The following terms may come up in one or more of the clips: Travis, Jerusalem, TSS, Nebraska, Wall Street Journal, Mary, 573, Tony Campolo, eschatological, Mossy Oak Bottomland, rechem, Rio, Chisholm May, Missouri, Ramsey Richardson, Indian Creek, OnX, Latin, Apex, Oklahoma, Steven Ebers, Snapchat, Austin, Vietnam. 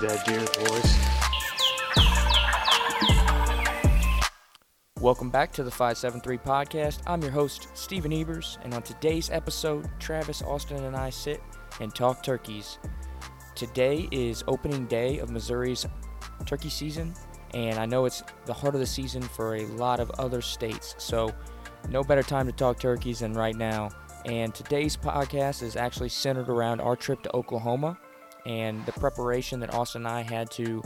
Dead Deer Boys. Welcome back to the 573 podcast. I'm your host, Steven Ebers, and on today's episode, Travis, Austin, and I sit and talk turkeys. Today is opening day of Missouri's turkey season, and I know it's the heart of the season for a lot of other states, so no better time to talk turkeys than right now. And today's podcast is actually centered around our trip to Oklahoma and the preparation that Austin and I had to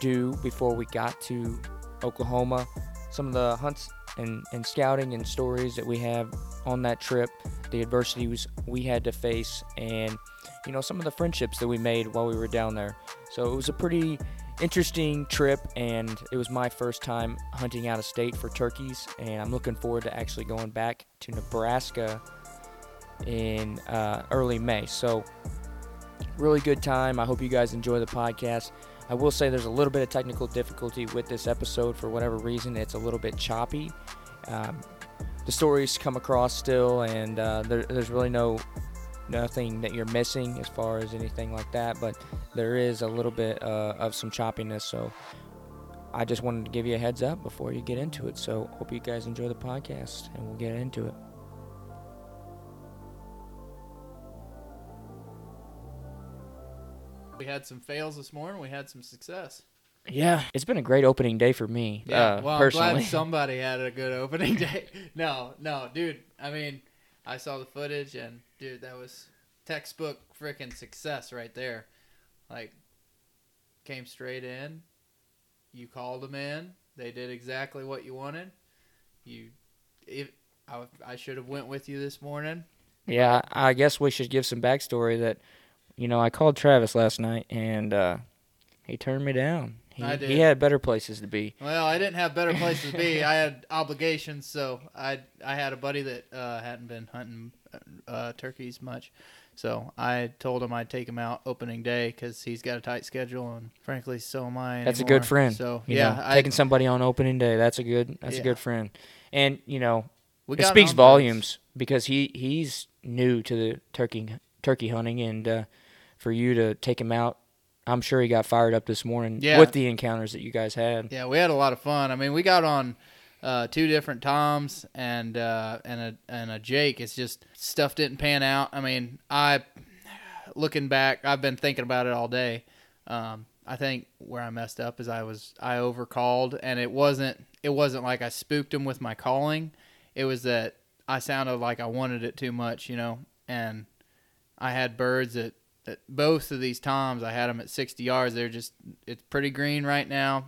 do before we got to Oklahoma, some of the hunts and scouting and stories that we have on that trip, the adversities we had to face, and you know, some of the friendships that we made while we were down there. So it was a pretty interesting trip, and it was my first time hunting out of state for turkeys, and I'm looking forward to actually going back to Nebraska in early May. So really good time. I hope you guys enjoy the podcast. I will say there's a little bit of technical difficulty with this episode. For whatever reason, it's a little bit choppy. The stories come across still, and there's really nothing that you're missing as far as anything like that, but there is a little bit of some choppiness, so I just wanted to give you a heads up before you get into it. So hope you guys enjoy the podcast, and we'll get into it. We had some fails this morning. We had some success. Yeah, it's been a great opening day for me. Yeah, well, personally. I'm glad somebody had a good opening day. No, dude. I mean, I saw the footage, and dude, that was textbook freaking success right there. Like, came straight in. You called them in. They did exactly what you wanted. I should have went with you this morning. Yeah, I guess we should give some backstory that, you know, I called Travis last night, and he turned me down. He had better places to be. Well, I didn't have better places to be. I had obligations, so I had a buddy that hadn't been hunting turkeys much. So I told him I'd take him out opening day because he's got a tight schedule, and frankly, so am I anymore. That's a good friend. So taking somebody on opening day, that's a good friend. And you know, it speaks volumes because he's new to the turkey hunting, and for you to take him out. I'm sure he got fired up this morning with the encounters that you guys had. Yeah, we had a lot of fun. I mean, we got on two different toms and a Jake. It's just stuff didn't pan out. I mean, looking back, I've been thinking about it all day. I think where I messed up is I overcalled, and it wasn't like I spooked him with my calling. It was that I sounded like I wanted it too much, you know, and I had birds that. Both of these toms, I had them at 60 yards. They're just, it's pretty green right now.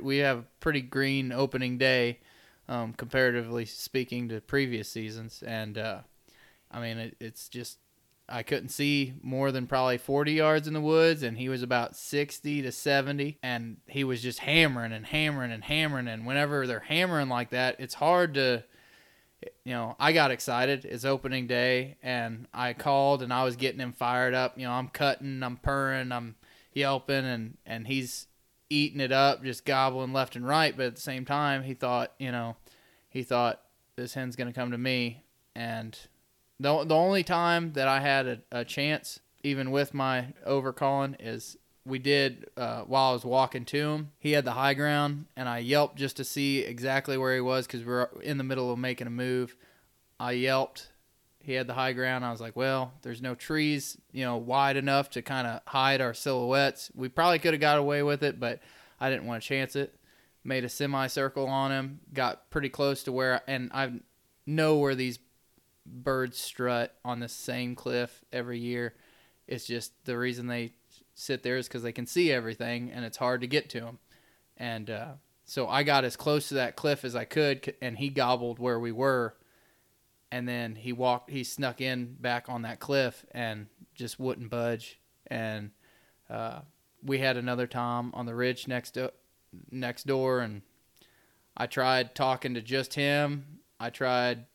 We have a pretty green opening day, comparatively speaking to previous seasons. And, I mean, it's just, I couldn't see more than probably 40 yards in the woods, and he was about 60 to 70. And he was just hammering and hammering and hammering. And whenever they're hammering like that, it's hard to, you know, I got excited. It's opening day, and I called, and I was getting him fired up. You know, I'm cutting, I'm purring, I'm yelping, and he's eating it up, just gobbling left and right. But at the same time, he thought this hen's going to come to me. And the only time that I had a chance, even with my overcalling, is we did while I was walking to him. He had the high ground, and I yelped just to see exactly where he was because we were in the middle of making a move. I yelped. He had the high ground. I was like, well, there's no trees, you know, wide enough to kind of hide our silhouettes. We probably could have got away with it, but I didn't want to chance it. Made a semicircle on him, got pretty close to where, and I know where these birds strut on the same cliff every year. It's just the reason they sit there is because they can see everything, and it's hard to get to them. And so I got as close to that cliff as I could, and he gobbled where we were, and then he snuck in back on that cliff and just wouldn't budge. And we had another tom on the ridge next door, and I tried talking to just him. I tried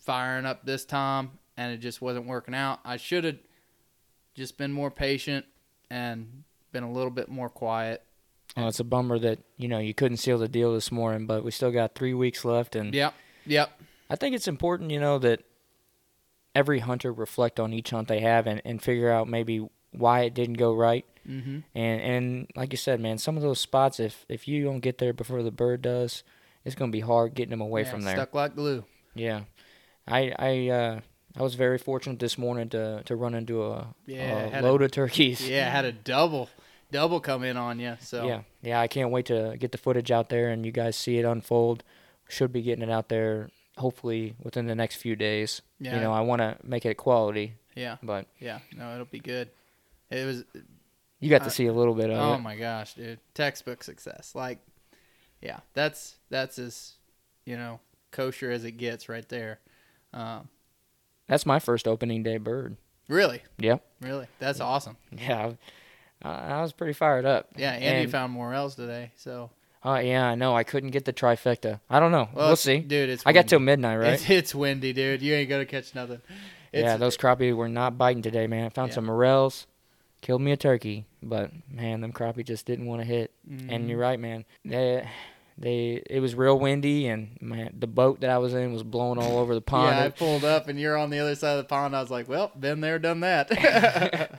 firing up this tom, and it just wasn't working out. I should have just been more patient and been a little bit more quiet. Well, it's a bummer that, you know, you couldn't seal the deal this morning, but we still got 3 weeks left. And yep. I think it's important, you know, that every hunter reflect on each hunt they have and figure out maybe why it didn't go right. Mm-hmm. And like you said, man, some of those spots, if you don't get there before the bird does, it's going to be hard getting them away from there. Stuck like glue. Yeah. I was very fortunate this morning to run into a load of turkeys. Yeah, had a double come in on you. So yeah, I can't wait to get the footage out there and you guys see it unfold. Should be getting it out there hopefully within the next few days. Yeah. You know, I want to make it quality. Yeah. But yeah, no, it'll be good. It was. You got to see a little bit of it. Oh my gosh, dude! Textbook success. Like, yeah, that's as kosher as it gets right there. That's my first opening day bird. Really? Yeah. Really? That's awesome. Yeah, I was pretty fired up. Yeah, Andy found Morels today, so. Oh, yeah, I know. I couldn't get the trifecta. I don't know. We'll see. Dude, it's windy. I got till midnight, right? It's windy, dude. You ain't going to catch nothing. Those crappie were not biting today, man. I found some Morels. Killed me a turkey. But, man, them crappie just didn't want to hit. Mm. And you're right, man. It was real windy, and man, the boat that I was in was blowing all over the pond. Yeah, I pulled up, and you're on the other side of the pond. I was like, well, been there, done that.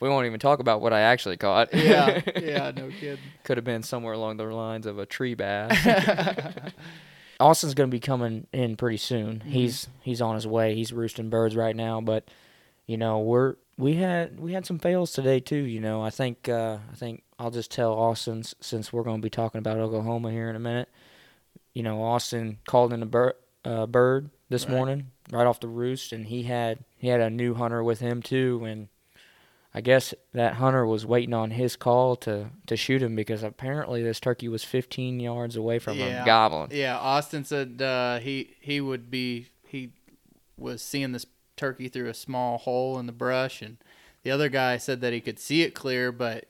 We won't even talk about what I actually caught. yeah, no kidding. Could have been somewhere along the lines of a tree bass. Austin's going to be coming in pretty soon. Mm-hmm. He's on his way. He's roosting birds right now, but we had some fails today too. I think I'll just tell Austin, since we're going to be talking about Oklahoma here in a minute. Austin called in a bird this morning, right off the roost, and he had a new hunter with him too. And I guess that hunter was waiting on his call to shoot him, because apparently this turkey was 15 yards away from him, gobbling. Yeah, Austin said he was seeing this turkey through a small hole in the brush, and the other guy said that he could see it clear, but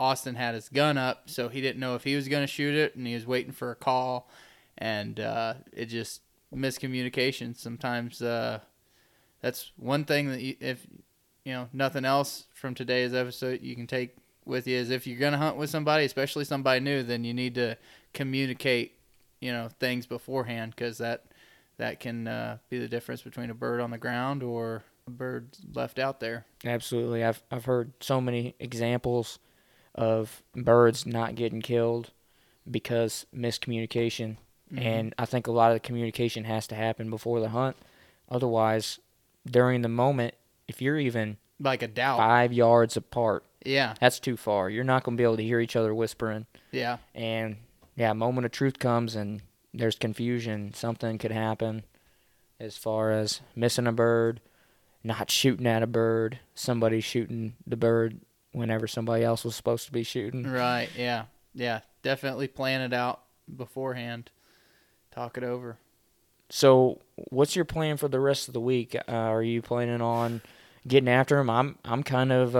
Austin had his gun up, so he didn't know if he was going to shoot it, and he was waiting for a call, and it just miscommunication sometimes. That's one thing that if nothing else from today's episode you can take with you is, if you're going to hunt with somebody, especially somebody new, then you need to communicate things beforehand, because that can be the difference between a bird on the ground or a bird left out there. Absolutely. I've heard so many examples of birds not getting killed because miscommunication. Mm-hmm. And I think a lot of the communication has to happen before the hunt. Otherwise, during the moment, if you're even like a doubt 5 yards apart, yeah, that's too far. You're not going to be able to hear each other whispering. Yeah. And yeah, moment of truth comes and there's confusion. Something could happen as far as missing a bird, not shooting at a bird, somebody shooting the bird whenever somebody else was supposed to be shooting. Right, yeah. Yeah, definitely plan it out beforehand. Talk it over. So what's your plan for the rest of the week? Are you planning on getting after him? I'm kind of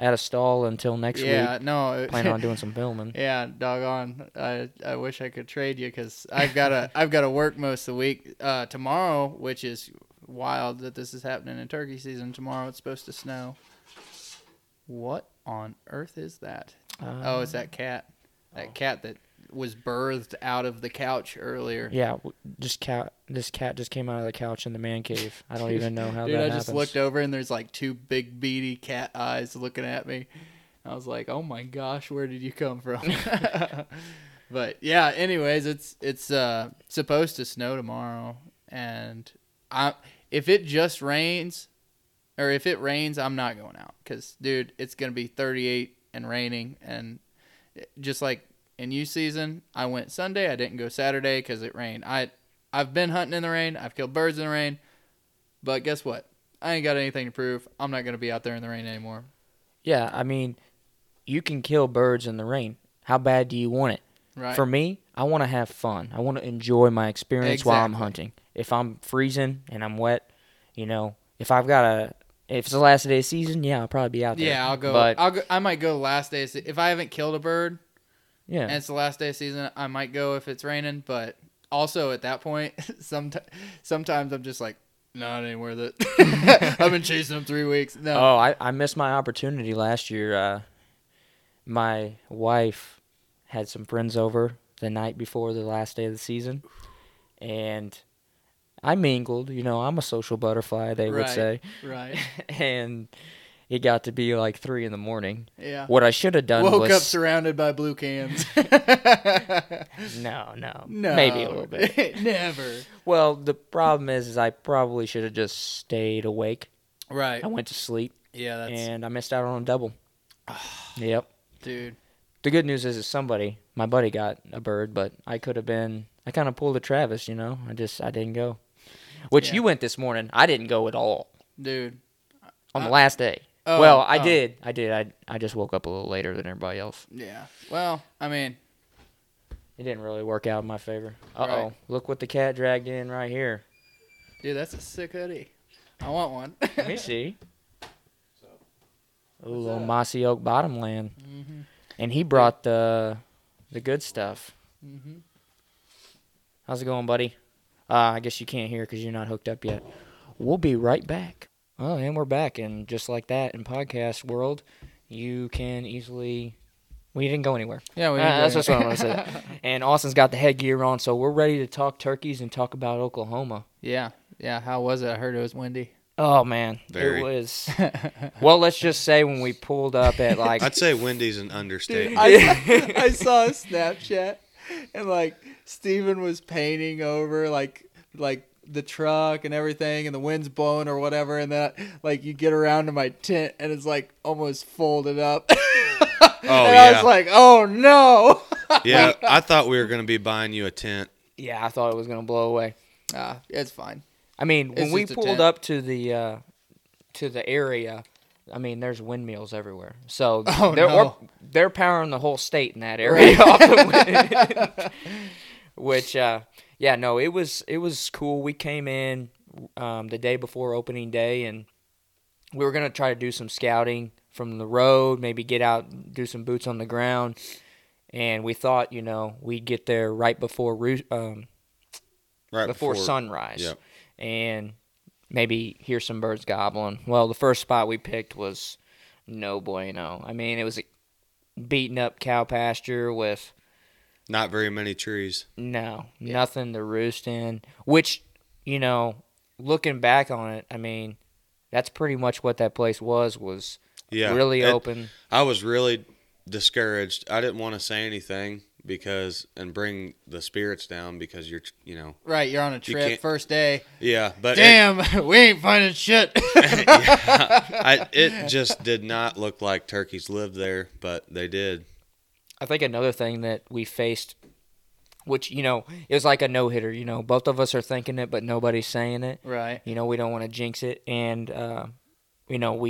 at a stall until next week. Yeah, no. Planning on doing some filming. Yeah, doggone. I wish I could trade you, because I've got to work most of the week. Tomorrow, which is wild that this is happening in turkey season. Tomorrow it's supposed to snow. What on earth is that? Oh, it's that cat. That cat that was birthed out of the couch earlier. Yeah, this cat just came out of the couch in the man cave. I don't even know how that happens. Dude, I just looked over and there's like two big beady cat eyes looking at me. I was like, oh my gosh, where did you come from? But yeah, anyways, it's supposed to snow tomorrow, and if it rains, I'm not going out, because dude, it's gonna be 38 and raining, and just like in youth season, I went Sunday. I didn't go Saturday because it rained. I've been hunting in the rain. I've killed birds in the rain. But guess what? I ain't got anything to prove. I'm not going to be out there in the rain anymore. Yeah, I mean, you can kill birds in the rain. How bad do you want it? Right. For me, I want to have fun. I want to enjoy my experience while I'm hunting. If I'm freezing and I'm wet, if it's the last day of season, yeah, I'll probably be out there. Yeah, I'll go. But I might go last day of season. If I haven't killed a bird, yeah, and it's the last day of season, I might go if it's raining, but also at that point, sometimes I'm just like, no, it ain't worth it. I've been chasing them 3 weeks. No. Oh, I missed my opportunity last year. My wife had some friends over the night before the last day of the season, and I mingled. I'm a social butterfly, they would say. Right. And it got to be like 3 in the morning. Yeah. What I should have done was... woke up surrounded by blue cans. No. Maybe a little bit. Never. Well, the problem is I probably should have just stayed awake. Right. I went to sleep. Yeah, that's... and I missed out on a double. Yep. Dude. The good news is somebody, my buddy got a bird, but I could have been... I kind of pulled a Travis, you know? I didn't go. Which you went this morning. I didn't go at all. Dude. On the last day. Oh, well, I did. I just woke up a little later than everybody else. Yeah. Well, I mean. It didn't really work out in my favor. Uh-oh. Right. Look what the cat dragged in right here. Dude, that's a sick hoodie. I want one. Let me see. A little Mossy Oak Bottomland. Mm-hmm. And he brought the good stuff. Mm-hmm. How's it going, buddy? I guess you can't hear because you're not hooked up yet. We'll be right back. Oh, and we're back, and just like that in podcast world, you can easily... We didn't go anywhere. Yeah, we didn't go that's anywhere. That's what I want to say. And Austin's got the headgear on, so we're ready to talk turkeys and talk about Oklahoma. Yeah, yeah. How was it? I heard it was windy. Oh, man. Very. It was... Well, let's just say when we pulled up at like... I'd say windy's an understatement. I saw a Snapchat, and like Steven was painting over like... the truck and everything, and the wind's blowing or whatever, and that like you get around to my tent and it's like almost folded up. I was like, oh no. Yeah, I thought we were gonna be buying you a tent. Yeah, I thought it was gonna blow away. It's fine. I mean, when we pulled up to the area, I mean, there's windmills everywhere, so they're powering the whole state in that area off the wind. Which. Yeah, no, it was cool. We came in the day before opening day, and we were going to try to do some scouting from the road, maybe get out and do some boots on the ground. And we thought, you know, we'd get there right before before sunrise, yep. And maybe hear some birds gobbling. Well, the first spot we picked was no bueno. I mean, it was a beaten up cow pasture with... not very many trees. No, nothing to roost in, which, you know, looking back on it, I mean, that's pretty much what that place was really open. I was really discouraged. I didn't want to say anything and bring the spirits down because you're, you know. Right, you're on a trip, first day. Yeah, but. Damn, we ain't finding shit. It just did not look like turkeys lived there, but they did. I think another thing that we faced, which, you know, it was like a no-hitter, you know. Both of us are thinking it, but nobody's saying it. Right. You know, we don't want to jinx it. And, you know,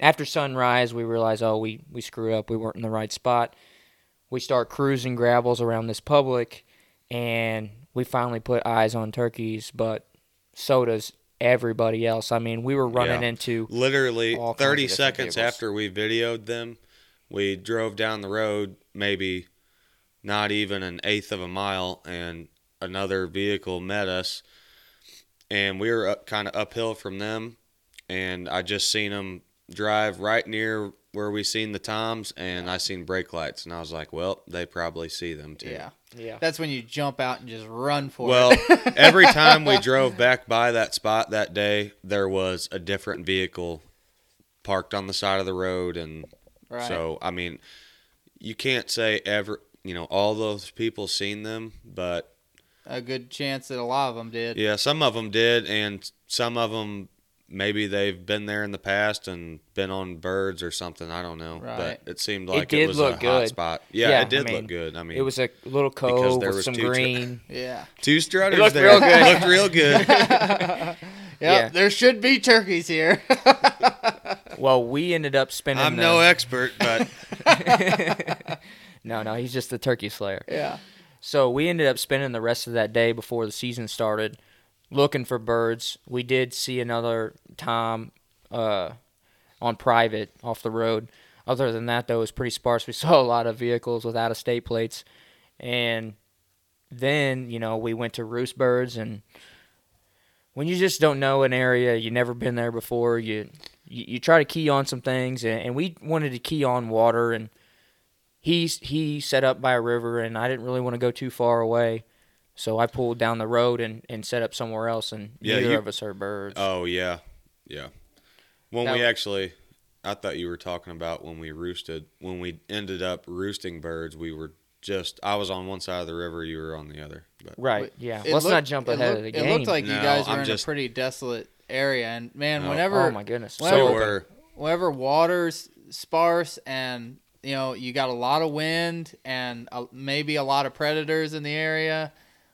after sunrise, we realized, we screwed up. We weren't in the right spot. We start cruising gravels around this public, and we finally put eyes on turkeys, but so does everybody else. I mean, we were running into literally 30 seconds after we videoed them. We drove down the road, maybe not even an eighth of a mile, and another vehicle met us. And we were kind of uphill from them, and I just seen them drive right near where we seen the toms, and I seen brake lights, and I was like, well, they probably see them too. Yeah. That's when you jump out and just run for it. Well, every time we drove back by that spot that day, there was a different vehicle parked on the side of the road, and... Right. So, I mean, you can't say ever, you know, all those people seen them, but... a good chance that a lot of them did. Yeah, some of them did, and some of them, maybe they've been there in the past and been on birds or something, I don't know. Right. But it seemed like it was a hot spot. Yeah, it did look good. I mean, it was a little cove with some green. Two strutters looked there. It looked real good. Yeah, there should be turkeys here. Well, we ended up spending... I'm no expert, but... No, he's just the turkey slayer. Yeah. So we ended up spending the rest of that day before the season started looking for birds. We did see another tom on private off the road. Other than that, though, it was pretty sparse. We saw a lot of vehicles with out-of-state plates. And then, you know, we went to roost birds. And when you just don't know an area, you've never been there before, you try to key on some things, and we wanted to key on water, and he set up by a river, and I didn't really want to go too far away, so I pulled down the road and set up somewhere else, and neither of us heard birds. Oh, yeah. I thought you were talking about when we ended up roosting birds, we were I was on one side of the river, you were on the other. But. Right, yeah. Let's not jump ahead of the game. It looked like you guys were in a pretty desolate area. And, man, oh, my goodness. Whenever water's sparse and, you know, you got a lot of wind and maybe a lot of predators in the area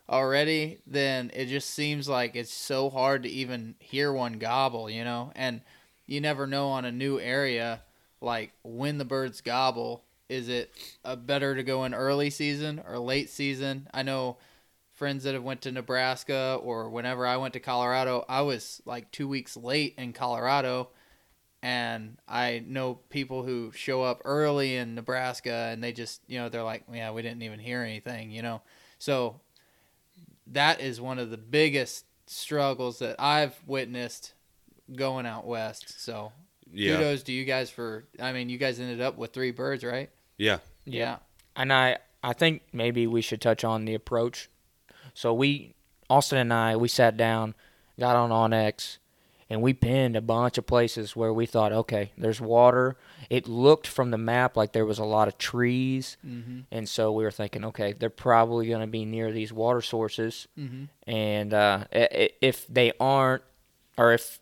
already, then it just seems like it's so hard to even hear one gobble, you know? And you never know on a new area, like, when the birds gobble. Is it better to go in early season or late season? I know friends that have went to Nebraska, or whenever I went to Colorado, I was like 2 weeks late in Colorado, and I know people who show up early in Nebraska and they just, you know, they're like, yeah, we didn't even hear anything, you know? So that is one of the biggest struggles that I've witnessed going out west. So yeah. Kudos to you guys you guys ended up with 3 birds, right? Yeah. And I think maybe we should touch on the approach. So Austin and I, we sat down, got on OnX, and we pinned a bunch of places where we thought, okay, there's water. It looked from the map like there was a lot of trees. Mm-hmm. And so we were thinking, okay, they're probably going to be near these water sources. Mm-hmm. And if they aren't, or if...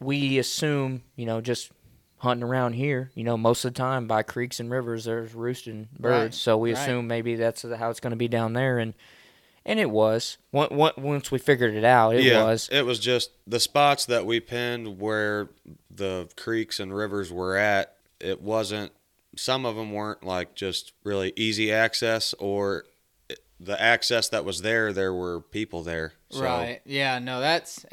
we assume, you know, just hunting around here, you know, most of the time by creeks and rivers, there's roosting birds. Right. So we assume maybe that's how it's going to be down there. And it was. Once we figured it out, it was. It was just the spots that we pinned where the creeks and rivers were at. It wasn't, some of them weren't like just really easy access, or the access that was there were people there. So. Right. Yeah, no, that's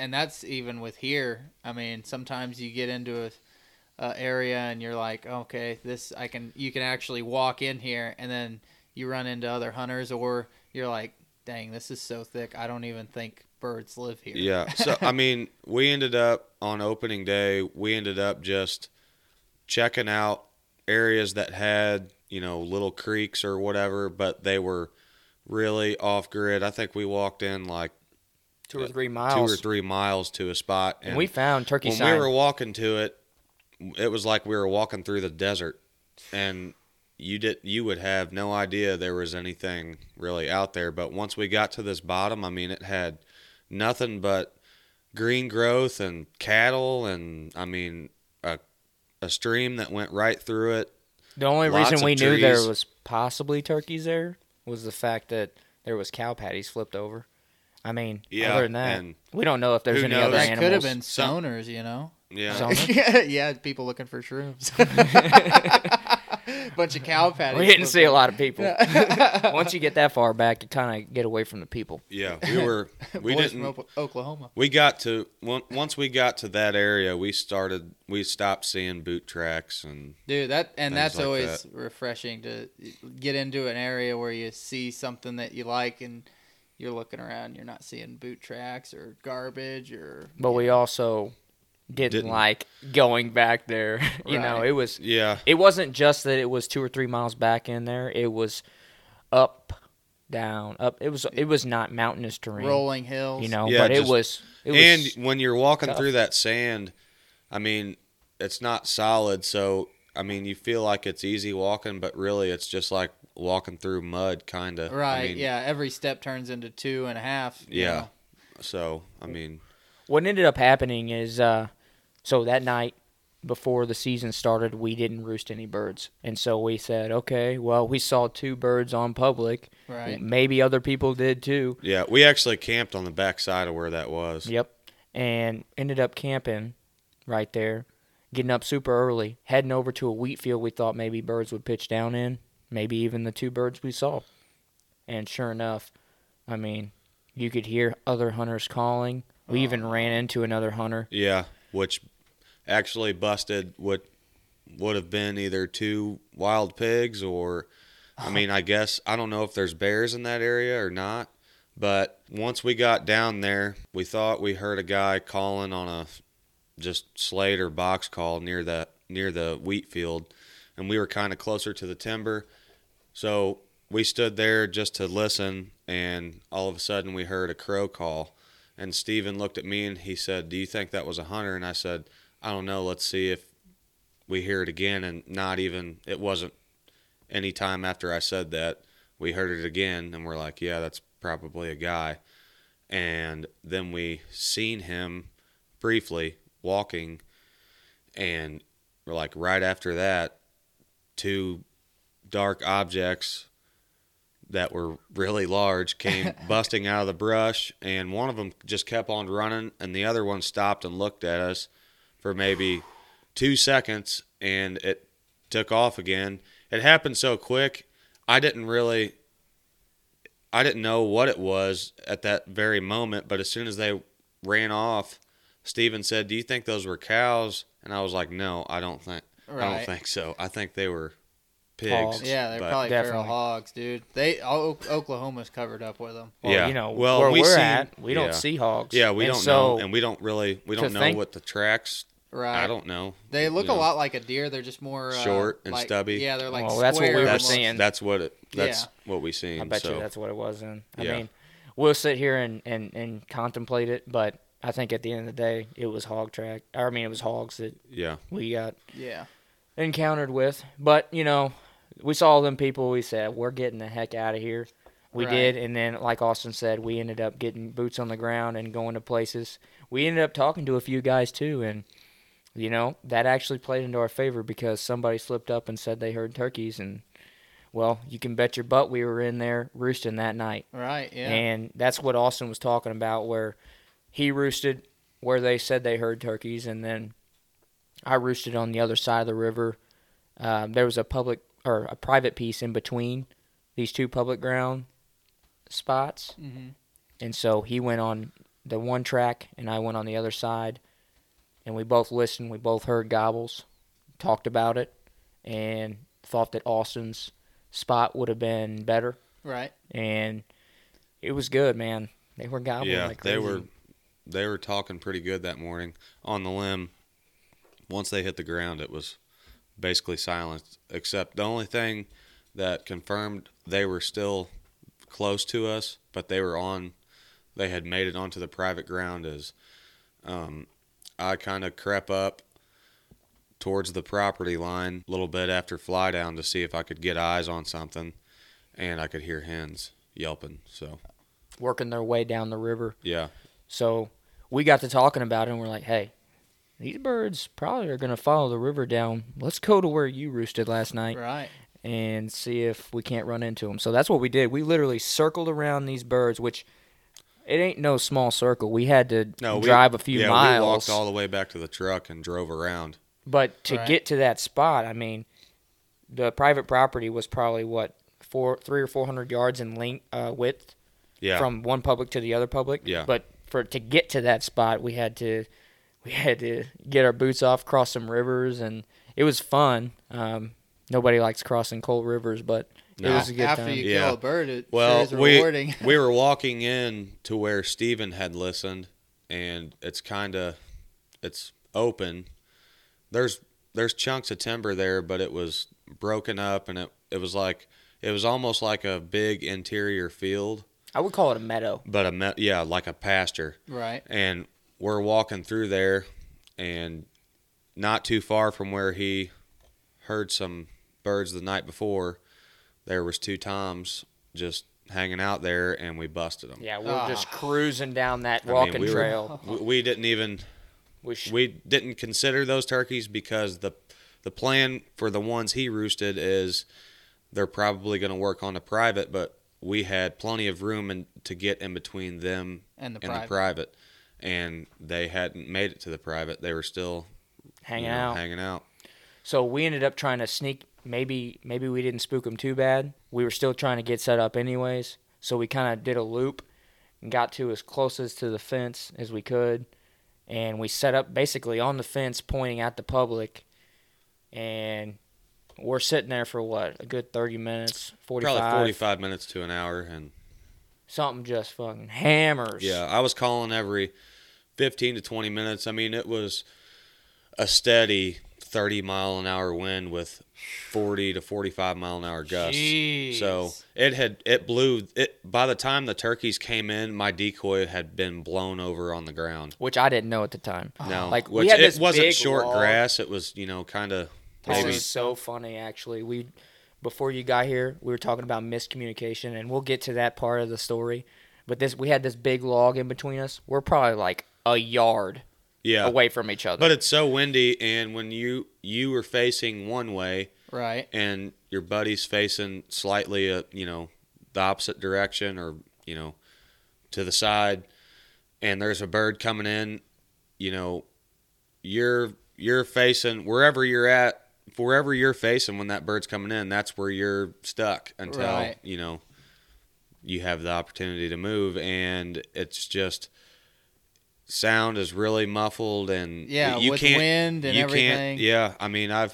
even with here. I mean, sometimes you get into a area and you're like, okay, you can actually walk in here, and then you run into other hunters, or you're like, dang, this is so thick. I don't even think birds live here. Yeah. So, I mean, we ended up on opening day, just checking out areas that had, you know, little creeks or whatever, but they were really off grid. I think we walked in like 2 or 3 miles to a spot, and we found turkey sign. When we were walking to it, it was like we were walking through the desert, and you would have no idea there was anything really out there. But once we got to this bottom, I mean, it had nothing but green growth and cattle, and I mean a stream that went right through it. The only reason we knew there was possibly turkeys there was the fact that there was cow patties flipped over. I mean, other than that, we don't know if there's any other animals. That could have been stoners, you know? Yeah. Yeah, people looking for shrooms. Bunch of cow patties. We didn't see a lot of people. Once you get that far back, you kind of get away from the people. Yeah, from Oklahoma. Once we got to that area, we stopped seeing boot tracks and that's always refreshing to get into an area where you see something that you like, and you're looking around, you're not seeing boot tracks or garbage or. But we also didn't like going back there. You know, it was. Yeah. It wasn't just that it was 2 or 3 miles back in there. It was up, down, up. It was not mountainous terrain. Rolling hills. You know, yeah, but it was. And when you're walking through that sand, I mean, it's not solid. So I mean, you feel like it's easy walking, but really, it's just like walking through mud, kind of. Right. I mean, yeah. Every step turns into 2.5. Yeah. You know. So I mean, what ended up happening is. So that night before the season started, we didn't roost any birds. And so we said, okay, well, we saw 2 birds on public. Right. Maybe other people did too. Yeah, we actually camped on the backside of where that was. Yep. And ended up camping right there, getting up super early, heading over to a wheat field we thought maybe birds would pitch down in, maybe even the 2 birds we saw. And sure enough, I mean, you could hear other hunters calling. We even ran into another hunter. Yeah, which actually busted what would have been either 2 wild pigs or, I mean, I guess, I don't know if there's bears in that area or not, but once we got down there, we thought we heard a guy calling on a just slate or box call near the wheat field, and we were kind of closer to the timber, so we stood there just to listen, and all of a sudden we heard a crow call, And Steven looked at me and he said, do you think that was a hunter? And I said, I don't know. Let's see if we hear it again. And not even, it wasn't any time after I said that, we heard it again. And we're like, yeah, that's probably a guy. And then we seen him briefly walking, and we're like, right after that, two dark objects that were really large came busting out of the brush, and one of them just kept on running, and the other one stopped and looked at us for maybe 2 seconds, and it took off again. It happened so quick, I didn't know what it was at that very moment, but as soon as they ran off, Steven said, do you think those were cows? And I was like, no, I don't think so. I think they were pigs. Hogs. Yeah, they're probably feral hogs, dude. Oklahoma's covered up with them. Well, yeah. You know, well, where we're at, we don't see hogs. Yeah, we don't know. And we don't know what the tracks. Right. I don't know. They look a lot like a deer. They're just more short and stubby. Yeah, they're like square. That's what we were seeing. That's what we seen. I bet you that's what it was then. I mean, we'll sit here and contemplate it, but I think at the end of the day, it was hogs that we got encountered with. But, you know, we saw them people. We said, we're getting the heck out of here. We did, and then, like Austin said, we ended up getting boots on the ground and going to places. We ended up talking to a few guys, too, and, you know, that actually played into our favor because somebody slipped up and said they heard turkeys, and, well, you can bet your butt we were in there roosting that night. Right, yeah. And that's what Austin was talking about, where he roosted where they said they heard turkeys, and then I roosted on the other side of the river. There was a private piece in between these two public ground spots, mm-hmm. and so he went on the one track, and I went on the other side, and we both listened. We both heard gobbles, talked about it, and thought that Austin's spot would have been better. Right. And it was good, man. They were gobbling like crazy. They were talking pretty good that morning on the limb. Once they hit the ground, it was basically silence, except the only thing that confirmed they were still close to us, but they had made it onto the private ground is I kind of crept up towards the property line a little bit after fly down to see if I could get eyes on something, and I could hear hens yelping. So working their way down the river. Yeah. So we got to talking about it, and we're like, hey, these birds probably are going to follow the river down. Let's go to where you roosted last night. Right. And see if we can't run into them. So that's what we did. We literally circled around these birds, which it ain't no small circle. We had to drive a few miles. We walked all the way back to the truck and drove around. But to get to that spot, I mean, the private property was probably, 300 or 400 yards in width from one public to the other public. Yeah. But to get to that spot, we had to get our boots off, cross some rivers, and it was fun. Nobody likes crossing cold rivers, but it was a good time. After you kill a bird, it is rewarding. We were walking in to where Steven had listened, and it's open. There's chunks of timber there, but it was broken up, and it was almost like a big interior field. I would call it a meadow. But like a pasture. Right. And we're walking through there, and not too far from where he heard some birds the night before, there was two toms just hanging out there, and we busted them. Yeah, we're just cruising down that trail. We didn't consider those turkeys because the plan for the ones he roosted is they're probably going to work on a private, but we had plenty of room to get in between them and the private, and they hadn't made it to the private. They were still hanging out. So we ended up trying to sneak. Maybe we didn't spook them too bad. We were still trying to get set up anyways, so we kind of did a loop and got to as close as to the fence as we could, and we set up basically on the fence pointing at the public, and we're sitting there for a good 30 minutes, 45. Probably 45 minutes to an hour, and something just fucking hammers. Yeah, I was calling every 15 to 20 minutes. I mean, it was a steady 30 mile an hour wind with 40 to 45 mile an hour gusts. Jeez. So it blew by the time the turkeys came in, my decoy had been blown over on the ground, which I didn't know at the time. No, like which, we had this, it wasn't short wall. Grass. It was, you know, kind of. This is so funny, actually. Before you got here, we were talking about miscommunication, and we'll get to that part of the story. But we had this big log in between us. We're probably like a yard away from each other. But it's so windy, and when you were facing one way, right, and your buddy's facing slightly, the opposite direction, or to the side, and there's a bird coming in, you're facing wherever you're at. Wherever you're facing when that bird's coming in, that's where you're stuck until, you have the opportunity to move. And it's just sound is really muffled and you with can't, wind and you everything. Can't, yeah, I mean, I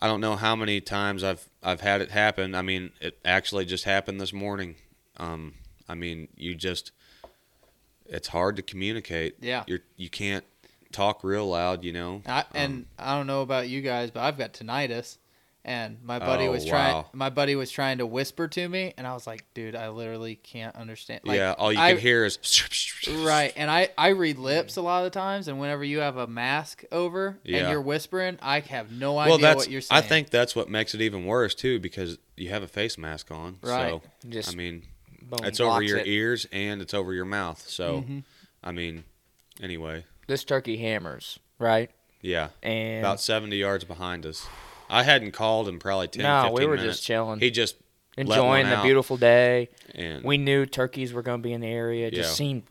don't know how many times I've had it happen. I mean, it actually just happened this morning. I mean, it's hard to communicate. Yeah, you can't talk real loud, I don't know about you guys, but I've got tinnitus, and my buddy was trying to whisper to me, and I was like, dude, I literally can't understand. Like, yeah, all you can hear is right. And I read lips a lot of the times, and whenever you have a mask over and you're whispering, I have no idea what you're saying. I think that's what makes it even worse too, because you have a face mask on, right? So just, I mean, boom, it's over your ears and it's over your mouth. So, I mean, anyway. This turkey hammers, right? Yeah. And about 70 yards behind us. I hadn't called in probably 10, 15 minutes. No, we were just chilling. He just enjoying the beautiful day. And we knew turkeys were going to be in the area. It just seemed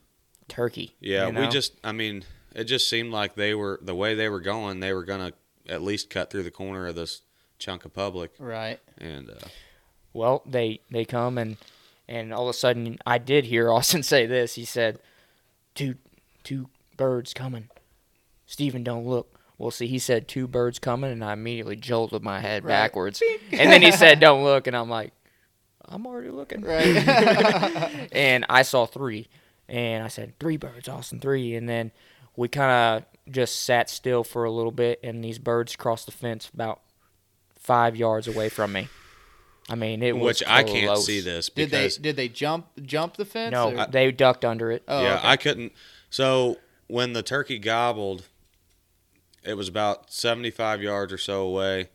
turkey. Yeah, we just, I mean, it just seemed like the way they were going, they were going to at least cut through the corner of this chunk of public. Right. And well, they come, and all of a sudden, I did hear Austin say this. He said, two birds coming. Steven, don't look. Well, see, he said two birds coming, and I immediately jolted my head backwards. And then he said, don't look, and I'm like, I'm already looking. Right. And I saw three, and I said, three birds, Austin, three. And then we kind of just sat still for a little bit, and these birds crossed the fence about 5 yards away from me. I mean, it was close. Which I can't see this. Did they jump the fence? No, they ducked under it. Oh, yeah, okay. I couldn't. So when the turkey gobbled, it was about 75 yards or so away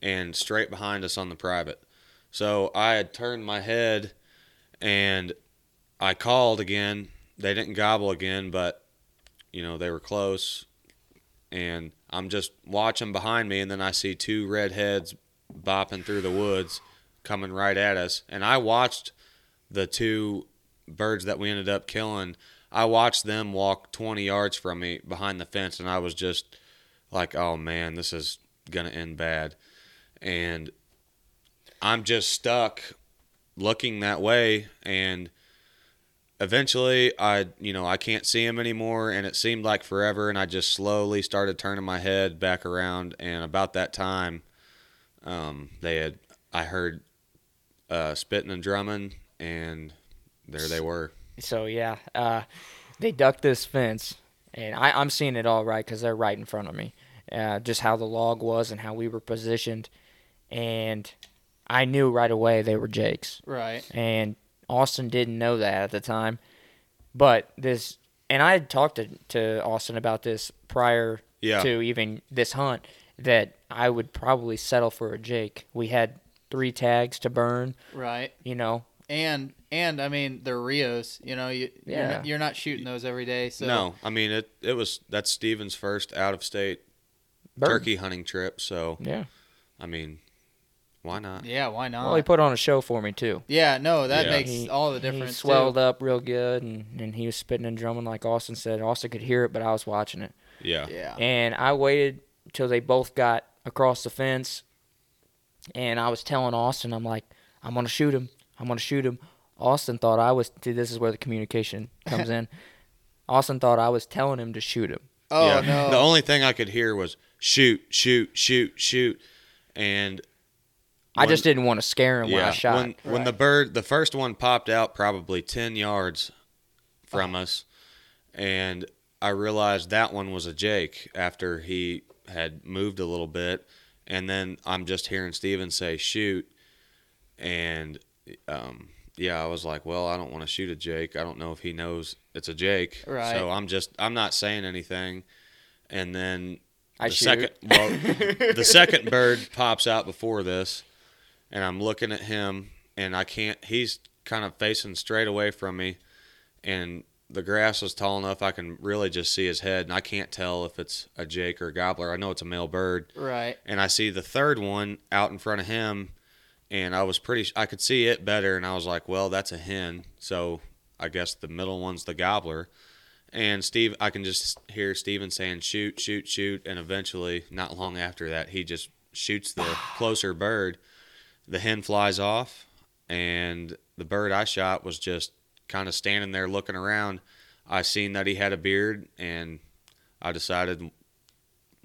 and straight behind us on the private. So I had turned my head and I called again. They didn't gobble again, but, they were close. And I'm just watching behind me, and then I see two red heads bopping through the woods coming right at us. And I watched the two birds that we ended up killing. I watched them walk 20 yards from me behind the fence, and I was just like, oh, man, this is going to end bad. And I'm just stuck looking that way, and eventually I can't see them anymore, and it seemed like forever, and I just slowly started turning my head back around, and about that time I heard spitting and drumming, and there they were. So, yeah, they ducked this fence, and I'm seeing it all right because they're right in front of me, just how the log was and how we were positioned. And I knew right away they were Jake's. Right. And Austin didn't know that at the time. But this – and I had talked to Austin about this prior to even this hunt, that I would probably settle for a Jake. We had 3 tags to burn. Right. And I mean, they're Rios, you're not shooting those every day. So no, I mean, that's Steven's first out-of-state turkey hunting trip. So, yeah, I mean, why not? Yeah, why not? Well, he put on a show for me, too. Yeah, no, that makes all the difference. He swelled up real good, and he was spitting and drumming like Austin said. Austin could hear it, but I was watching it. Yeah. And I waited till they both got across the fence, and I was telling Austin, I'm like, I'm going to shoot him. I'm going to shoot him. Austin thought I was – this is where the communication comes in. Austin thought I was telling him to shoot him. Oh, yeah. No. The only thing I could hear was shoot, shoot, shoot, shoot. And I just didn't want to scare him when I shot. When the bird – the first one popped out probably 10 yards from us, and I realized that one was a Jake after he had moved a little bit. And then I'm just hearing Steven say, shoot. And, yeah, I was like, well, I don't want to shoot a Jake. I don't know if he knows it's a Jake. Right. So I'm not saying anything. And then the second bird pops out before this, and I'm looking at him, and he's kind of facing straight away from me, and the grass was tall enough I can really just see his head, and I can't tell if it's a Jake or a gobbler. I know it's a male bird. Right. And I see the third one out in front of him, and I could see it better, and I was like, well, that's a hen, so I guess the middle one's the gobbler. And I can just hear Steven saying, shoot, shoot, shoot. And eventually, not long after that, he just shoots the closer bird. The hen flies off, and the bird I shot was just kind of standing there looking around. I seen that he had a beard, and I decided,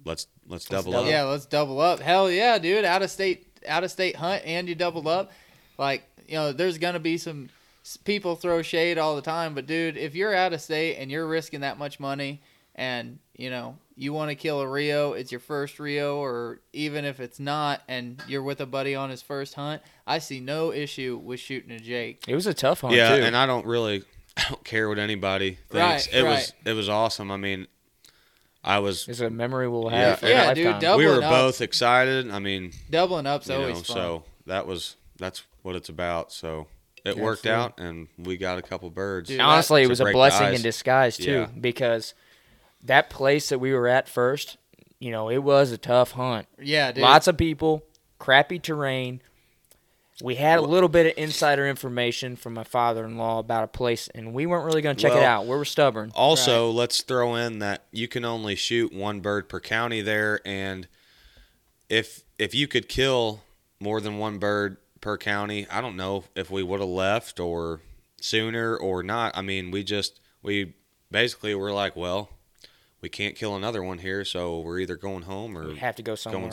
let's double up. Yeah, let's double up. Hell yeah, dude. Out of state hunt, and you doubled up. Like, you know, there's going to be some – people throw shade all the time, but dude, if you're out of state and you're risking that much money, and you know you want to kill a Rio, it's your first Rio, or even if it's not, and you're with a buddy on his first hunt, I see no issue with shooting a Jake. It was a tough hunt, yeah, too. And I don't care what anybody thinks. Right, it was awesome. I mean, it's a memory we'll have. Yeah, dude. We were both excited. I mean, doubling up's always fun. So that's what it's about. So. It worked out, and we got a couple birds. Dude, honestly, it was a blessing in disguise, too, yeah. Because that place that we were at first, you know, it was a tough hunt. Yeah, dude. Lots of people, crappy terrain. We had a little bit of insider information from my father-in-law about a place, and we weren't really going to check it out. We were stubborn. Also, let's throw in that you can only shoot one bird per county there, and if you could kill more than one bird per county, I don't know if we would have left or sooner or not. I mean, we basically were like, well, we can't kill another one here, so we're either going home or we have to go somewhere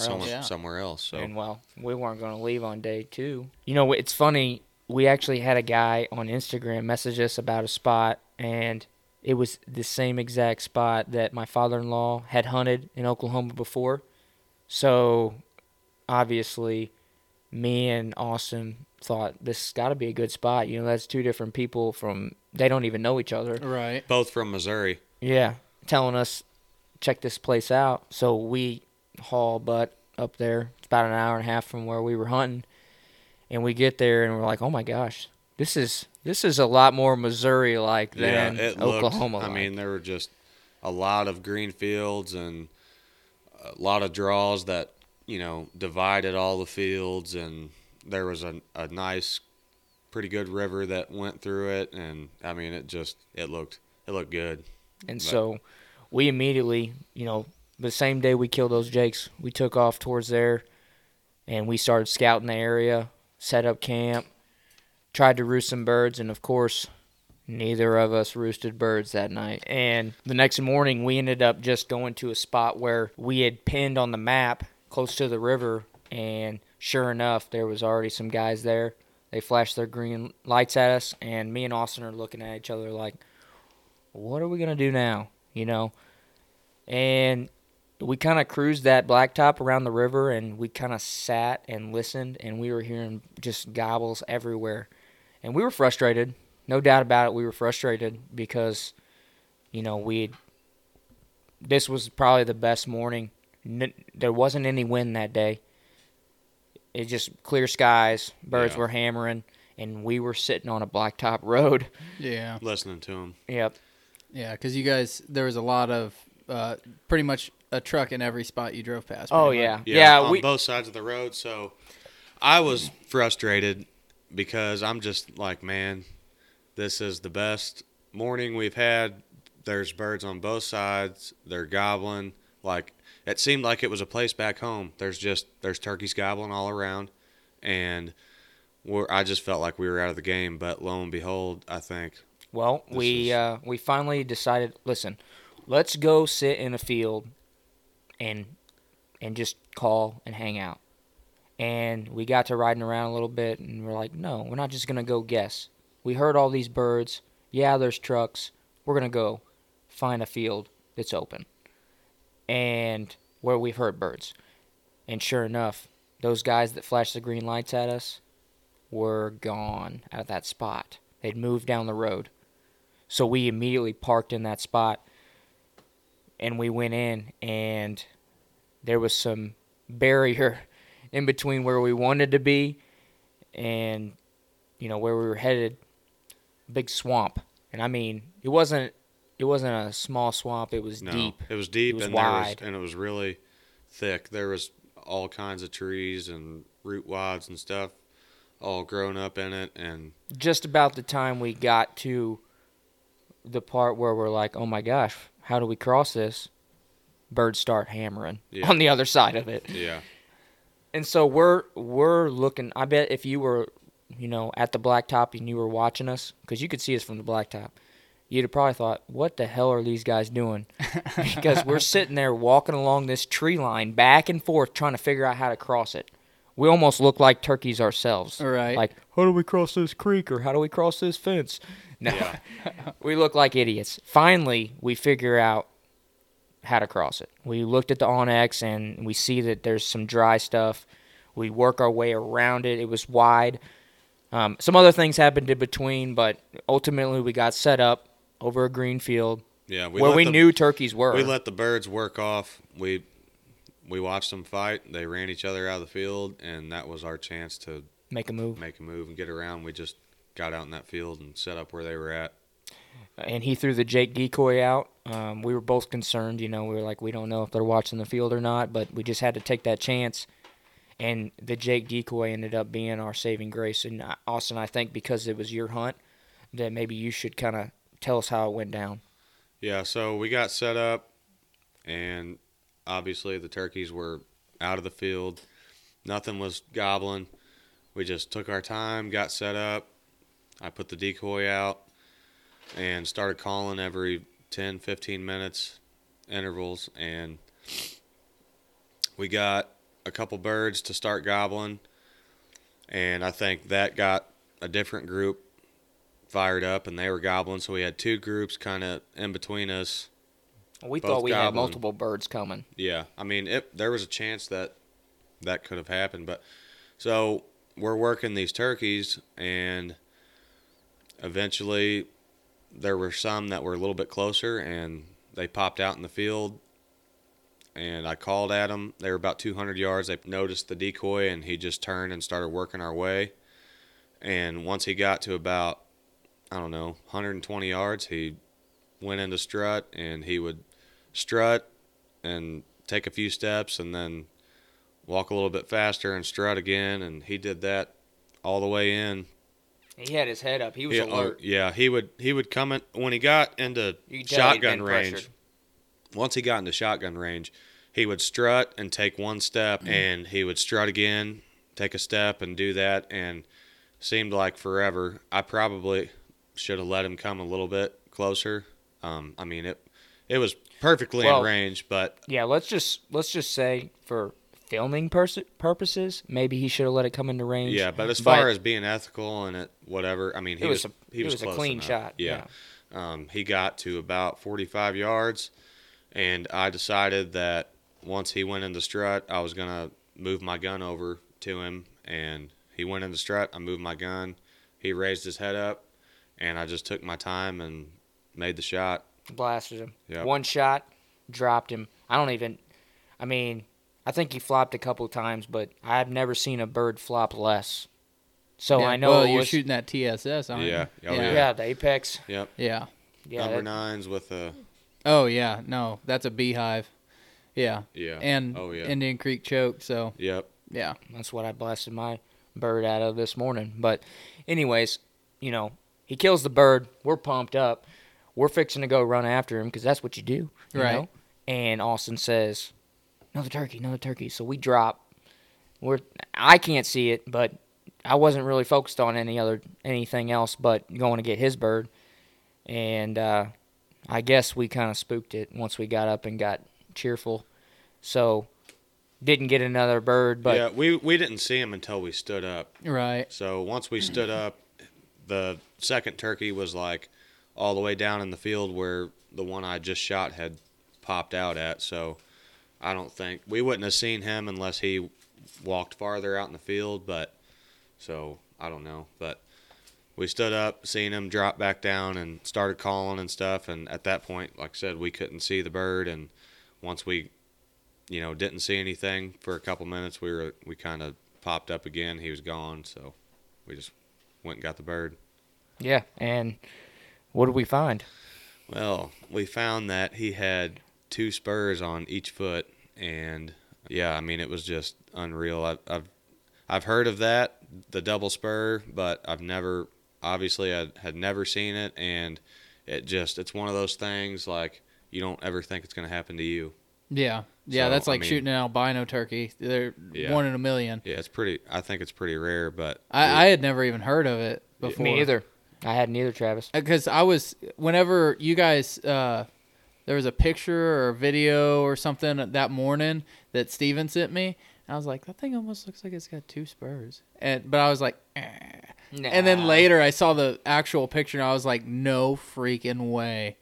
else. So. And well, we weren't going to leave on day two. You know, it's funny. We actually had a guy on Instagram message us about a spot, and it was the same exact spot that my father-in-law had hunted in Oklahoma before. So obviously, me and Austin thought this has got to be a good spot. You know, that's two different people they don't even know each other. Right. Both from Missouri. Yeah. Telling us, check this place out. So we haul butt up there. It's about an hour and a half from where we were hunting. And we get there and we're like, oh my gosh, this is a lot more Missouri-like than Oklahoma-like. I mean, there were just a lot of green fields and a lot of draws that, you know, divided all the fields, and there was a nice, pretty good river that went through it, and I mean, it looked good. And but. So we immediately, you know, the same day we killed those Jakes, we took off towards there, and we started scouting the area, set up camp, tried to roost some birds, and of course, neither of us roosted birds that night. And the next morning, we ended up just going to a spot where we had pinned on the map close to the river, and sure enough, there was already some guys there. They flashed their green lights at us, and me and Austin are looking at each other like, what are we going to do now, you know? And we kind of cruised that blacktop around the river, and we kind of sat and listened, and we were hearing just gobbles everywhere. And we were frustrated. No doubt about it, we were frustrated because, you know, this was probably the best morning. There wasn't any wind that day. It just clear skies, birds were hammering, and we were sitting on a blacktop road. Yeah. Listening to them. Yep. Yeah, because you guys, there was a lot of pretty much a truck in every spot you drove past. Oh, yeah. Yeah. On both sides of the road. So I was frustrated because I'm just like, man, this is the best morning we've had. There's birds on both sides. They're gobbling. Like, it seemed like it was a place back home. There's turkeys gobbling all around, and I just felt like we were out of the game. But lo and behold, I think. Well, we finally decided. Listen, let's go sit in a field, and just call and hang out. And we got to riding around a little bit, and we're like, no, we're not just gonna go guess. We heard all these birds. Yeah, there's trucks. We're gonna go find a field that's open. And where we've heard birds. And sure enough, those guys that flashed the green lights at us were gone out of that spot. They'd moved down the road. So we immediately parked in that spot, and we went in, and there was some barrier in between where we wanted to be and, you know, where we were headed. Big swamp. And I mean, it wasn't a small swamp, it was deep. It was deep, it was wide. And it was really thick. There was all kinds of trees and root wads and stuff all grown up in it. And just about the time we got to the part where we're like, oh my gosh, how do we cross this? Birds start hammering on the other side of it. Yeah. And so we're looking. I bet if you were, you know, at the blacktop and you were watching us, because you could see us from the blacktop, you'd have probably thought, what the hell are these guys doing? Because we're sitting there walking along this tree line back and forth trying to figure out how to cross it. We almost look like turkeys ourselves. Right. Like, how do we cross this creek, or how do we cross this fence? No. Yeah. We look like idiots. Finally, we figure out how to cross it. We looked at the OnX, and we see that there's some dry stuff. We work our way around it. It was wide. Some other things happened in between, but ultimately we got set up over a green field where we knew turkeys were. We let the birds work off. We watched them fight. They ran each other out of the field, and that was our chance to make a move and get around. We just got out in that field and set up where they were at. And he threw the Jake decoy out. We were both concerned, you know. We were like, we don't know if they're watching the field or not, but we just had to take that chance. And the Jake decoy ended up being our saving grace. And Austin, I think because it was your hunt, that maybe you should kind of tell us how it went down. Yeah, so we got set up, and obviously the turkeys were out of the field. Nothing was gobbling. We just took our time, got set up. I put the decoy out and started calling every 10, 15 minutes intervals, and we got a couple birds to start gobbling, and I think that got a different group fired up, and they were gobbling, so we had two groups kind of in between us. We thought we had multiple birds coming. Yeah, I mean, there was a chance that could have happened, but so we're working these turkeys, and eventually there were some that were a little bit closer, and they popped out in the field, and I called at them. They were about 200 yards. They noticed the decoy, and he just turned and started working our way. And once he got to about, 120 yards, he went into strut, and he would strut and take a few steps and then walk a little bit faster and strut again, and he did that all the way in. He had his head up. He was alert. Yeah, he would come in when he got into shotgun range. Pressured. Once he got into shotgun range, he would strut and take one step, and he would strut again, take a step, and do that, and seemed like forever. I probably should have let him come a little bit closer. I mean, it was perfectly in range, but yeah, let's just say for filming purposes, maybe he should have let it come into range. Yeah, but as far as being ethical and whatever, I mean, he was a clean enough shot. Yeah. He got to about 45 yards, and I decided that once he went into strut, I was gonna move my gun over to him. And he went into strut. I moved my gun. He raised his head up, and I just took my time and made the shot. Blasted him. Yep. One shot, dropped him. I think he flopped a couple of times, but I've never seen a bird flop less. So yeah, I know. Well, you're shooting that TSS, aren't you? Oh, yeah, the Apex. Yep. Yeah. Number 9s with a. Oh yeah, no, that's a beehive. Yeah. Yeah. And Indian Creek choke. So. Yep. Yeah, that's what I blasted my bird out of this morning. But, anyways, you know, he kills the bird. We're pumped up. We're fixing to go run after him because that's what you do, you know? And Austin says, Another turkey. So we drop. I can't see it, but I wasn't really focused on anything else but going to get his bird. And I guess we kind of spooked it once we got up and got cheerful. So didn't get another bird. But yeah, we didn't see him until we stood up. Right. So once we stood up, the second turkey was like all the way down in the field where the one I just shot had popped out at. So I don't think we wouldn't have seen him unless he walked farther out in the field. But so I don't know. But we stood up, seen him drop back down, and started calling and stuff. And at that point, like I said, we couldn't see the bird. And once we, you know, didn't see anything for a couple minutes, we kind of popped up again. He was gone, so we just went and got the bird. Yeah, and what did we find? Well, we found that he had two spurs on each foot, and yeah, I mean, it was just unreal. I've heard of that, the double spur, but I had never seen it, and it's one of those things like you don't ever think it's going to happen to you. Yeah. Yeah, so, that's like shooting an albino turkey. They're one in a million. Yeah, I think it's pretty rare, but I had never even heard of it before. Me either. I hadn't either, Travis. Because whenever you guys, there was a picture or a video or something that morning that Steven sent me, and I was like, that thing almost looks like it's got two spurs. But I was like, eh. Nah. And then later I saw the actual picture, and I was like, no freaking way.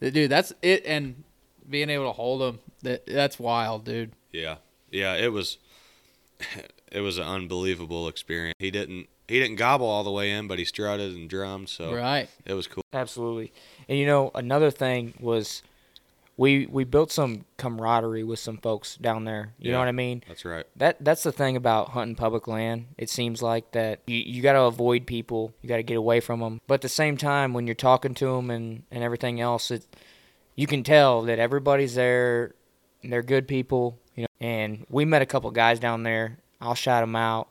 Dude, that's it, and being able to hold them, that's wild, dude. Yeah. Yeah, it was an unbelievable experience. He didn't gobble all the way in, but he strutted and drummed, so right. It was cool. Absolutely. And, you know, another thing was we built some camaraderie with some folks down there. You know what I mean? That's right. That's the thing about hunting public land. It seems like that you got to avoid people. You got to get away from them. But at the same time, when you're talking to them and everything else, you can tell that everybody's there, and they're good people. You know. And we met a couple guys down there. I'll shout them out.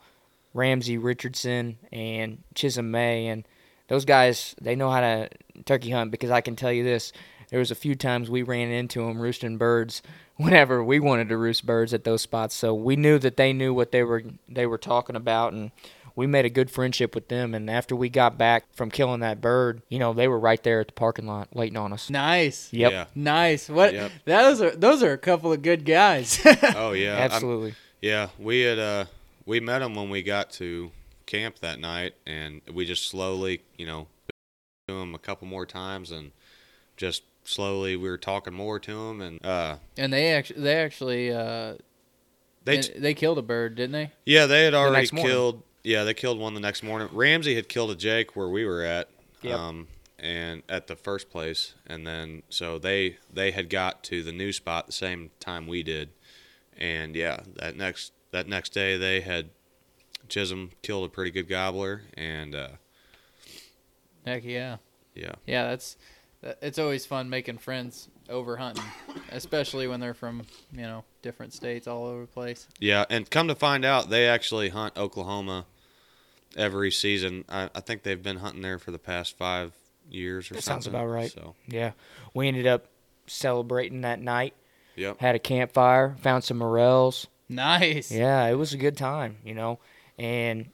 Ramsey Richardson and Chisholm May, and those guys, they know how to turkey hunt, because I can tell you this, there was a few times we ran into them roosting birds whenever we wanted to roost birds at those spots. So we knew that they knew what they were talking about, and we made a good friendship with them. And after we got back from killing that bird, you know, they were right there at the parking lot waiting on us. Nice. Yep. Yeah. Nice. What? Yep. Those are a couple of good guys. Oh yeah. Absolutely. We had we met them when we got to camp that night, and we just slowly, you know, to them a couple more times, and just slowly we were talking more to them, and they killed a bird, didn't they? Yeah, they had already killed. Yeah, they killed one the next morning. Ramsey had killed a Jake where we were at, and at the first place, and then so they had got to the new spot the same time we did, and yeah, that next day they had Chisholm killed a pretty good gobbler, and heck yeah, yeah. It's always fun making friends over hunting, especially when they're from, you know, different states all over the place. Yeah, and come to find out, they actually hunt Oklahoma every season. I think they've been hunting there for the past 5 years or something. That sounds about right. So. Yeah. We ended up celebrating that night. Yep. Had a campfire, found some morels. Nice. Yeah, it was a good time, you know. And,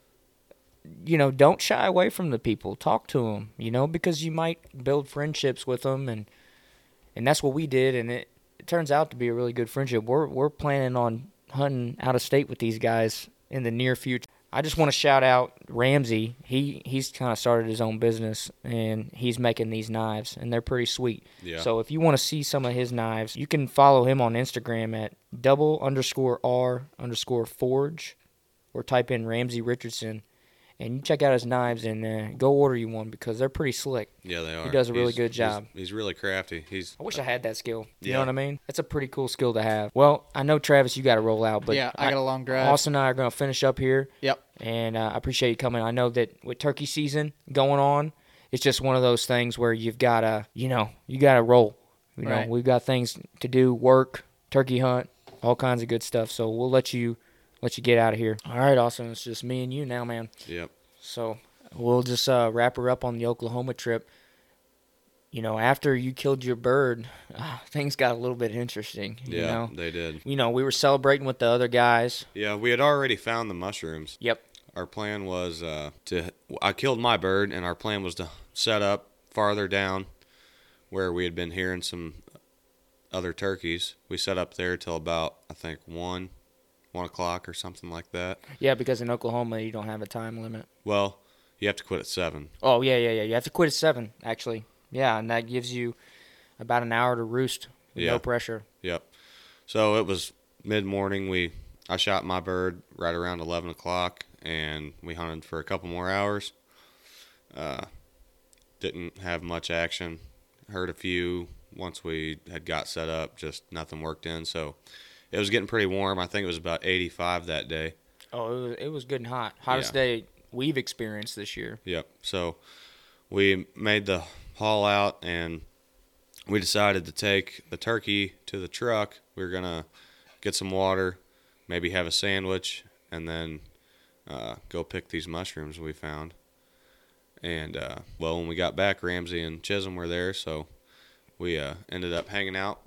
you know, don't shy away from the people. Talk to them, you know, because you might build friendships with them. And that's what we did, and it turns out to be a really good friendship. We're planning on hunting out of state with these guys in the near future. I just want to shout out Ramsey. He's kind of started his own business, and he's making these knives, and they're pretty sweet. Yeah. So if you want to see some of his knives, you can follow him on Instagram at _R_forge, or type in Ramsey Richardson, and you check out his knives, and go order you one, because they're pretty slick. Yeah, they are. He does a really good job. He's really crafty. I wish I had that skill. You know what I mean? That's a pretty cool skill to have. Well, I know, Travis, you got to roll out. But yeah, I got a long drive. Austin and I are going to finish up here. Yep. And I appreciate you coming. I know that with turkey season going on, it's just one of those things where you've got to, you know, roll. You know, we've got things to do, work, turkey hunt, all kinds of good stuff. So we'll let you get out of here. All right, Austin, it's just me and you now, man. Yep. So we'll just wrap her up on the Oklahoma trip. You know, after you killed your bird, things got a little bit interesting. Yeah, you know? They did. You know, we were celebrating with the other guys. Yeah, we had already found the mushrooms. Yep. Our plan was I killed my bird, and our plan was to set up farther down where we had been hearing some other turkeys. We set up there till about, I think, 1 o'clock or something like that. Yeah, because in Oklahoma, you don't have a time limit. Well, you have to quit at 7. Oh, yeah. You have to quit at 7, actually. Yeah, and that gives you about an hour to roost with no pressure. Yep. So it was mid-morning. I shot my bird right around 11 o'clock, and we hunted for a couple more hours. Didn't have much action. Heard a few once we had got set up, just nothing worked in. So it was getting pretty warm. I think it was about 85 that day. Oh, it was good and hot. Hottest day we've experienced this year. Yep. So we made the haul out, and we decided to take the turkey to the truck. We were going to get some water, maybe have a sandwich, and then go pick these mushrooms we found. And, when we got back, Ramsey and Chisholm were there, so we ended up hanging out.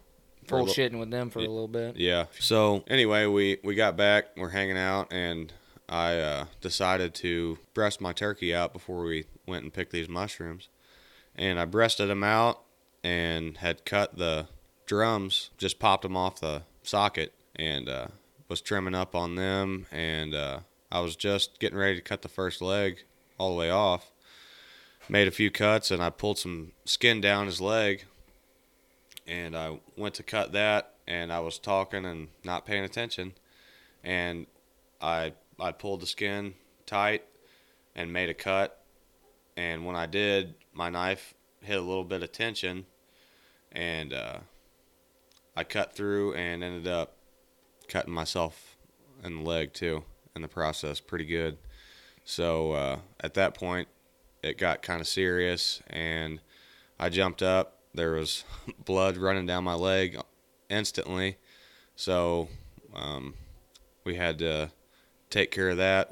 Bullshitting with them for a little bit. Yeah. So, anyway, we got back, we're hanging out, and I decided to breast my turkey out before we went and picked these mushrooms. And I breasted them out and had cut the drums, just popped them off the socket, and was trimming up on them, and I was just getting ready to cut the first leg all the way off. Made a few cuts, and I pulled some skin down his leg, and I went to cut that, and I was talking and not paying attention, and I pulled the skin tight and made a cut, and when I did, my knife hit a little bit of tension, and I cut through and ended up cutting myself in the leg too in the process pretty good. So at that point, it got kind of serious, and I jumped up. There was blood running down my leg instantly, so we had to take care of that.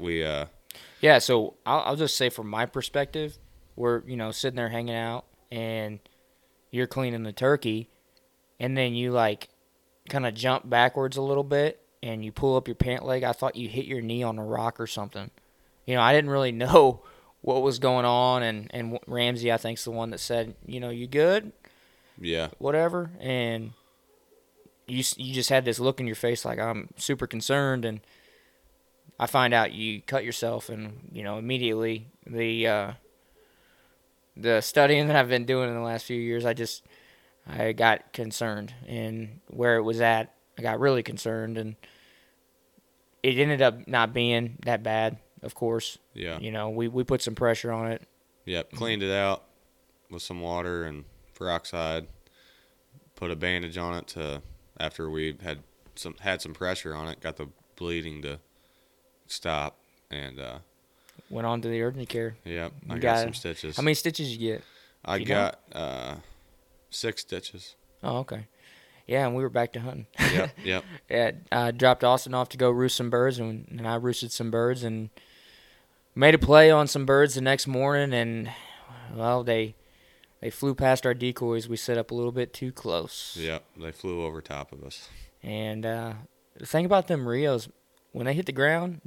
So I'll just say from my perspective, we're sitting there hanging out, and you're cleaning the turkey, and then you kind of jump backwards a little bit, and you pull up your pant leg. I thought you hit your knee on a rock or something. I didn't really know what was going on, and Ramsey, I think, is the one that said, you good? Yeah. Whatever, and you just had this look in your face like, I'm super concerned, and I find out you cut yourself, and, immediately the studying that I've been doing in the last few years, I got concerned, and where it was at, I got really concerned, and it ended up not being that bad. Of course. Yeah. We put some pressure on it. Yep. Cleaned it out with some water and peroxide. Put a bandage on it after we had some pressure on it. Got the bleeding to stop, and went on to the urgent care. Yep. I got some stitches. How many stitches you get? I got 6 stitches. Oh, okay. Yeah, and we were back to hunting. Yep. Yeah. I dropped Austin off to go roost some birds, and I roosted some birds and made a play on some birds the next morning, and, they flew past our decoys. We set up a little bit too close. Yep, they flew over top of us. And the thing about them Rios, when they hit the ground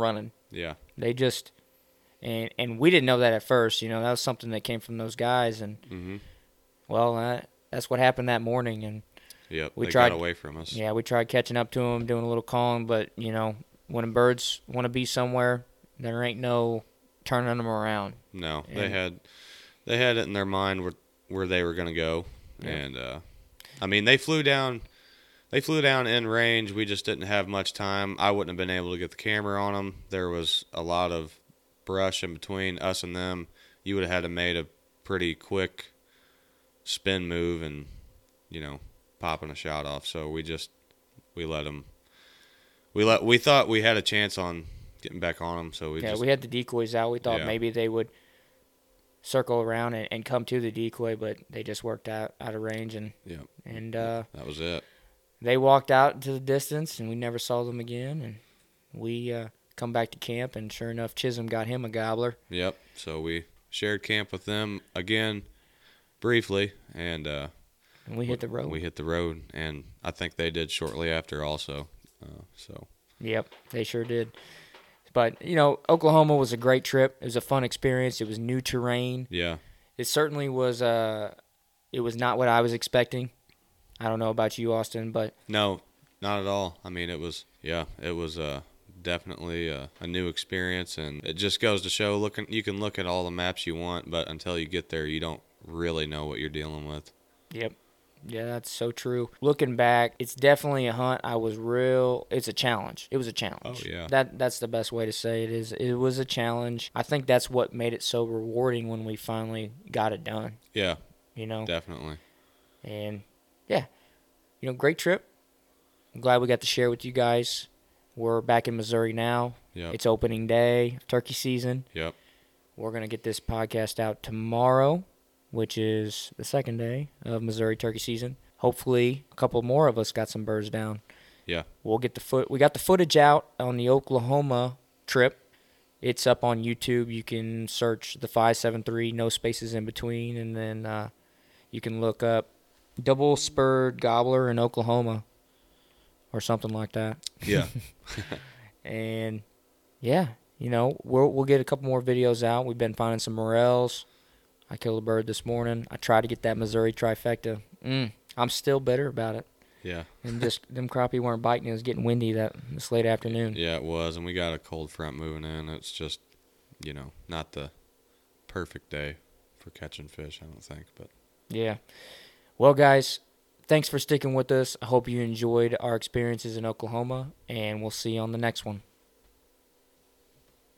running. Yeah. They just – and we didn't know that at first. That was something that came from those guys. And, that's what happened that morning. And yep, we got away from us. Yeah, we tried catching up to them, doing a little calling. But, when birds want to be somewhere – there ain't no turning them around. No, and they had it in their mind where they were going to go, yeah. And they flew down in range. We just didn't have much time. I wouldn't have been able to get the camera on them. There was a lot of brush in between us and them. You would have had to made a pretty quick spin move and popping a shot off. So we thought we had a chance on getting back on them, so we had the decoys out. We thought maybe they would circle around and come to the decoy, but they just worked out of range, and that was it. They walked out into the distance, and we never saw them again. And we come back to camp, and sure enough, Chisholm got him a gobbler. Yep. So we shared camp with them again, briefly, and we hit the road. We hit the road, and I think they did shortly after, also. Yep, they sure did. But, Oklahoma was a great trip. It was a fun experience. It was new terrain. Yeah. It certainly was it was not what I was expecting. I don't know about you, Austin, but... No, not at all. I mean, it was definitely a new experience, and it just goes to show, you can look at all the maps you want, but until you get there, you don't really know what you're dealing with. Yep. Yeah, that's so true. Looking back, it's definitely a hunt I was real... It's a challenge. It was a challenge. Oh, yeah. That's the best way to say it is. It was a challenge. I think that's what made it so rewarding when we finally got it done. Yeah. You know? Definitely. And, yeah. You know, great trip. I'm glad we got to share with you guys. We're back in Missouri now. Yep. It's opening day, turkey season. Yep. We're going to get this podcast out tomorrow, which is the second day of Missouri turkey season. Hopefully, a couple more of us got some birds down. Yeah. We'll get the We got the footage out on the Oklahoma trip. It's up on YouTube. You can search the 573, no spaces in between, and then you can look up double spurred gobbler in Oklahoma or something like that. Yeah. And, yeah, you know, we'll get a couple more videos out. We've been finding some morels. I killed a bird this morning. I tried to get that Missouri trifecta. I'm still bitter about it. Yeah. And just them crappie weren't biting. It was getting windy this late afternoon. Yeah, it was. And we got a cold front moving in. It's just, you know, not the perfect day for catching fish, I don't think. But yeah. Well, guys, thanks for sticking with us. I hope you enjoyed our experiences in Oklahoma, and we'll see you on the next one.